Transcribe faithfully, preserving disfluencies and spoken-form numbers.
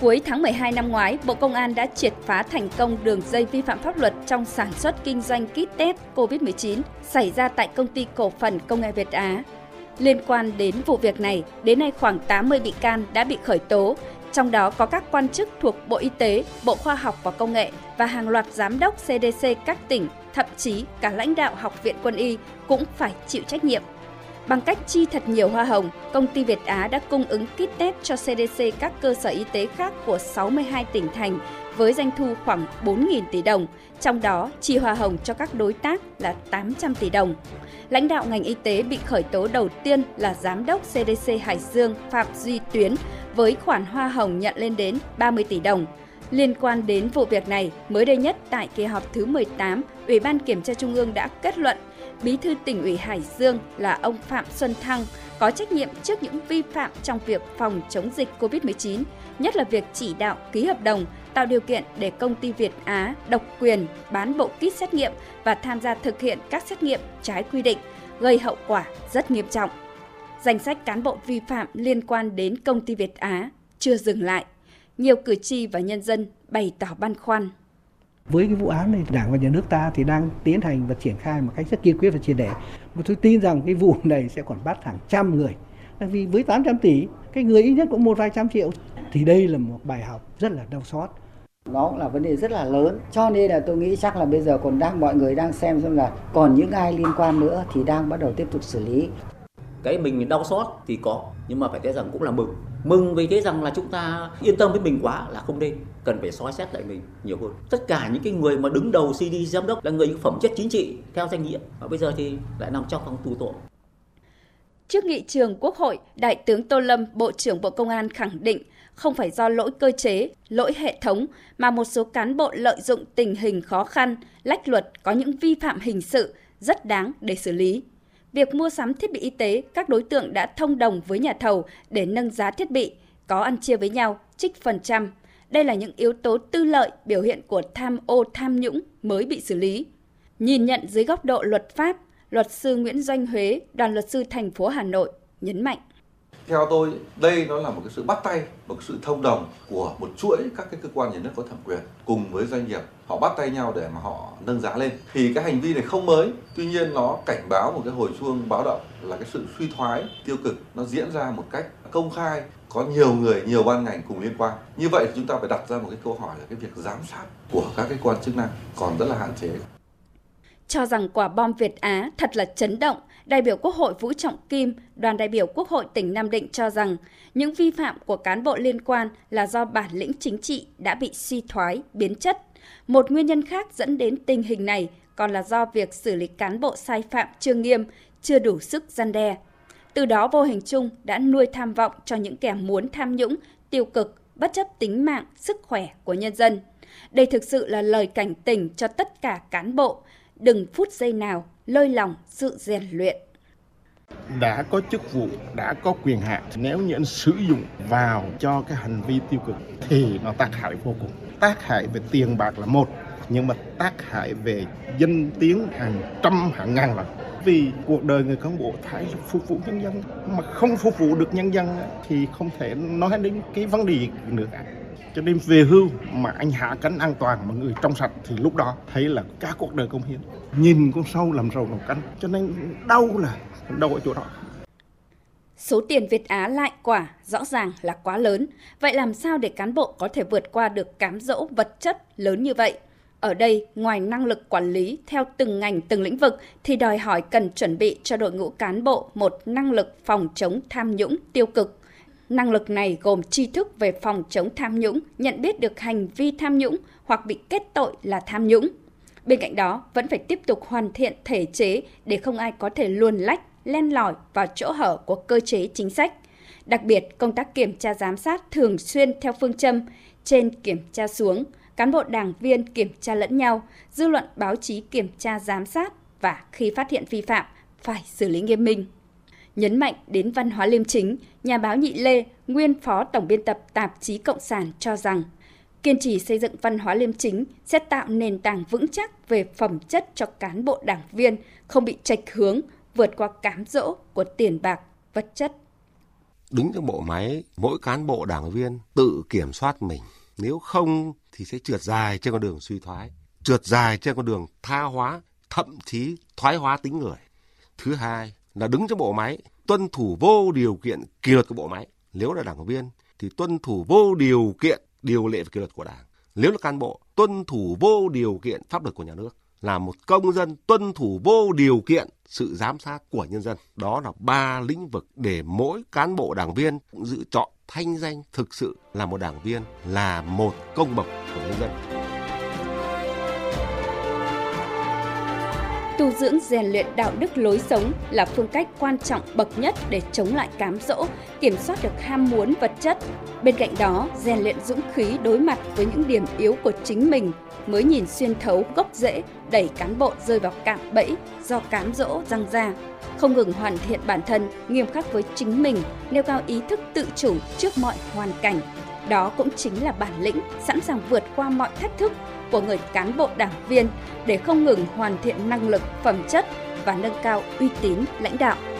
Cuối tháng mười hai năm ngoái, Bộ Công an đã triệt phá thành công đường dây vi phạm pháp luật trong sản xuất kinh doanh kit test Covid mười chín xảy ra tại Công ty Cổ phần Công nghệ Việt Á. Liên quan đến vụ việc này, đến nay khoảng tám mươi bị can đã bị khởi tố, trong đó có các quan chức thuộc Bộ Y tế, Bộ Khoa học và Công nghệ và hàng loạt giám đốc xê đê xê các tỉnh, thậm chí cả lãnh đạo Học viện Quân y cũng phải chịu trách nhiệm. Bằng cách chi thật nhiều hoa hồng, công ty Việt Á đã cung ứng kit test cho xê đê xê các cơ sở y tế khác của sáu mươi hai tỉnh thành với doanh thu khoảng bốn nghìn tỷ đồng, trong đó chi hoa hồng cho các đối tác là tám trăm tỷ đồng. Lãnh đạo ngành y tế bị khởi tố đầu tiên là Giám đốc xê đê xê Hải Dương Phạm Duy Tuyến với khoản hoa hồng nhận lên đến ba mươi tỷ đồng. Liên quan đến vụ việc này, mới đây nhất tại kỳ họp thứ mười tám, Ủy ban Kiểm tra Trung ương đã kết luận Bí thư tỉnh ủy Hải Dương là ông Phạm Xuân Thăng có trách nhiệm trước những vi phạm trong việc phòng chống dịch Covid mười chín, nhất là việc chỉ đạo ký hợp đồng, tạo điều kiện để công ty Việt Á độc quyền bán bộ kit xét nghiệm và tham gia thực hiện các xét nghiệm trái quy định, gây hậu quả rất nghiêm trọng. Danh sách cán bộ vi phạm liên quan đến công ty Việt Á chưa dừng lại. Nhiều cử tri và nhân dân bày tỏ băn khoăn. Với cái vụ án này, Đảng và Nhà nước ta thì đang tiến hành và triển khai một cách rất kiên quyết và triệt để. Mà tôi tin rằng cái vụ này sẽ còn bắt hàng trăm người. Tại vì với tám trăm tỷ, cái người ít nhất cũng một vài trăm triệu. Thì đây là một bài học rất là đau xót. Nó cũng là vấn đề rất là lớn. Cho nên là tôi nghĩ chắc là bây giờ còn đang mọi người đang xem xem là còn những ai liên quan nữa thì đang bắt đầu tiếp tục xử lý. Cái mình đau xót thì có, nhưng mà phải thấy rằng cũng là mừng. Mừng vì thế rằng là chúng ta yên tâm với mình quá là không nên, cần phải soi xét lại mình nhiều hơn. Tất cả những cái người mà đứng đầu xê đê giám đốc là người những phẩm chất chính trị theo danh nghĩa, và bây giờ thì lại nằm trong phòng tù tội. Trước nghị trường Quốc hội, Đại tướng Tô Lâm, Bộ trưởng Bộ Công an khẳng định không phải do lỗi cơ chế, lỗi hệ thống mà một số cán bộ lợi dụng tình hình khó khăn, lách luật có những vi phạm hình sự rất đáng để xử lý. Việc mua sắm thiết bị y tế, các đối tượng đã thông đồng với nhà thầu để nâng giá thiết bị, có ăn chia với nhau, trích phần trăm. Đây là những yếu tố tư lợi, biểu hiện của tham ô tham nhũng mới bị xử lý. Nhìn nhận dưới góc độ luật pháp, luật sư Nguyễn Doanh Huệ, đoàn luật sư thành phố Hà Nội, nhấn mạnh. Theo tôi, đây nó là một cái sự bắt tay, một cái sự thông đồng của một chuỗi các cái cơ quan nhà nước có thẩm quyền cùng với doanh nghiệp. Họ bắt tay nhau để mà họ nâng giá lên. Thì cái hành vi này không mới, tuy nhiên nó cảnh báo một cái hồi chuông báo động là cái sự suy thoái tiêu cực nó diễn ra một cách công khai, có nhiều người, nhiều ban ngành cùng liên quan. Như vậy thì chúng ta phải đặt ra một cái câu hỏi là cái việc giám sát của các cái cơ quan chức năng còn rất là hạn chế. Cho rằng quả bom Việt Á thật là chấn động, đại biểu Quốc hội Vũ Trọng Kim, đoàn đại biểu Quốc hội tỉnh Nam Định cho rằng những vi phạm của cán bộ liên quan là do bản lĩnh chính trị đã bị suy thoái, biến chất. Một nguyên nhân khác dẫn đến tình hình này còn là do việc xử lý cán bộ sai phạm chưa nghiêm, chưa đủ sức răn đe. Từ đó vô hình chung đã nuôi tham vọng cho những kẻ muốn tham nhũng, tiêu cực, bất chấp tính mạng, sức khỏe của nhân dân. Đây thực sự là lời cảnh tỉnh cho tất cả cán bộ, đừng phút giây nào lơi lỏng sự rèn luyện. Đã có chức vụ, đã có quyền hạn, nếu như anh sử dụng vào cho cái hành vi tiêu cực thì nó tác hại vô cùng. Tác hại về tiền bạc là một, nhưng mà tác hại về danh tiếng hàng trăm, hàng ngàn lần. Vì cuộc đời người cán bộ phải phục vụ nhân dân, mà không phục vụ được nhân dân thì không thể nói đến cái vấn đề nữa. Cho nên về hưu mà anh hạ cánh an toàn mà người trong sạch thì lúc đó thấy là cả cuộc đời công hiến. Nhìn con sâu làm rầu làm cánh, cho nên đau là đau ở chỗ đó. Số tiền Việt Á lại quả rõ ràng là quá lớn. Vậy làm sao để cán bộ có thể vượt qua được cám dỗ vật chất lớn như vậy? Ở đây, ngoài năng lực quản lý theo từng ngành, từng lĩnh vực thì đòi hỏi cần chuẩn bị cho đội ngũ cán bộ một năng lực phòng chống tham nhũng tiêu cực. Năng lực này gồm tri thức về phòng chống tham nhũng, nhận biết được hành vi tham nhũng hoặc bị kết tội là tham nhũng. Bên cạnh đó, vẫn phải tiếp tục hoàn thiện thể chế để không ai có thể luồn lách, len lỏi vào chỗ hở của cơ chế chính sách. Đặc biệt, công tác kiểm tra giám sát thường xuyên theo phương châm trên kiểm tra xuống, cán bộ đảng viên kiểm tra lẫn nhau, dư luận báo chí kiểm tra giám sát và khi phát hiện vi phạm phải xử lý nghiêm minh. Nhấn mạnh đến văn hóa liêm chính, nhà báo Nhị Lê, nguyên phó tổng biên tập tạp chí Cộng sản cho rằng kiên trì xây dựng văn hóa liêm chính sẽ tạo nền tảng vững chắc về phẩm chất cho cán bộ đảng viên, không bị chệch hướng, vượt qua cám dỗ của tiền bạc, vật chất. đứng trong bộ máy, mỗi cán bộ đảng viên tự kiểm soát mình. Nếu không thì sẽ trượt dài trên con đường suy thoái, trượt dài trên con đường tha hóa, thậm chí thoái hóa tính người. Thứ hai là đứng trong bộ máy, tuân thủ vô điều kiện kỷ luật của bộ máy. Nếu là đảng viên thì tuân thủ vô điều kiện điều lệ và kỷ luật của đảng. Nếu là cán bộ, tuân thủ vô điều kiện pháp luật của nhà nước. Là một công dân, tuân thủ vô điều kiện sự giám sát của nhân dân. Đó là ba lĩnh vực để mỗi cán bộ đảng viên giữ chọn thanh danh thực sự là một đảng viên, là một công bộc của nhân dân. Tu dưỡng rèn luyện đạo đức lối sống là phương cách quan trọng bậc nhất để chống lại cám dỗ, kiểm soát được ham muốn vật chất. Bên cạnh đó, rèn luyện dũng khí đối mặt với những điểm yếu của chính mình mới nhìn xuyên thấu gốc rễ, đẩy cán bộ rơi vào cạm bẫy do cám dỗ răng ra. Không ngừng hoàn thiện bản thân, nghiêm khắc với chính mình, nêu cao ý thức tự chủ trước mọi hoàn cảnh. Đó cũng chính là bản lĩnh sẵn sàng vượt qua mọi thách thức của người cán bộ đảng viên để không ngừng hoàn thiện năng lực, phẩm chất và nâng cao uy tín lãnh đạo.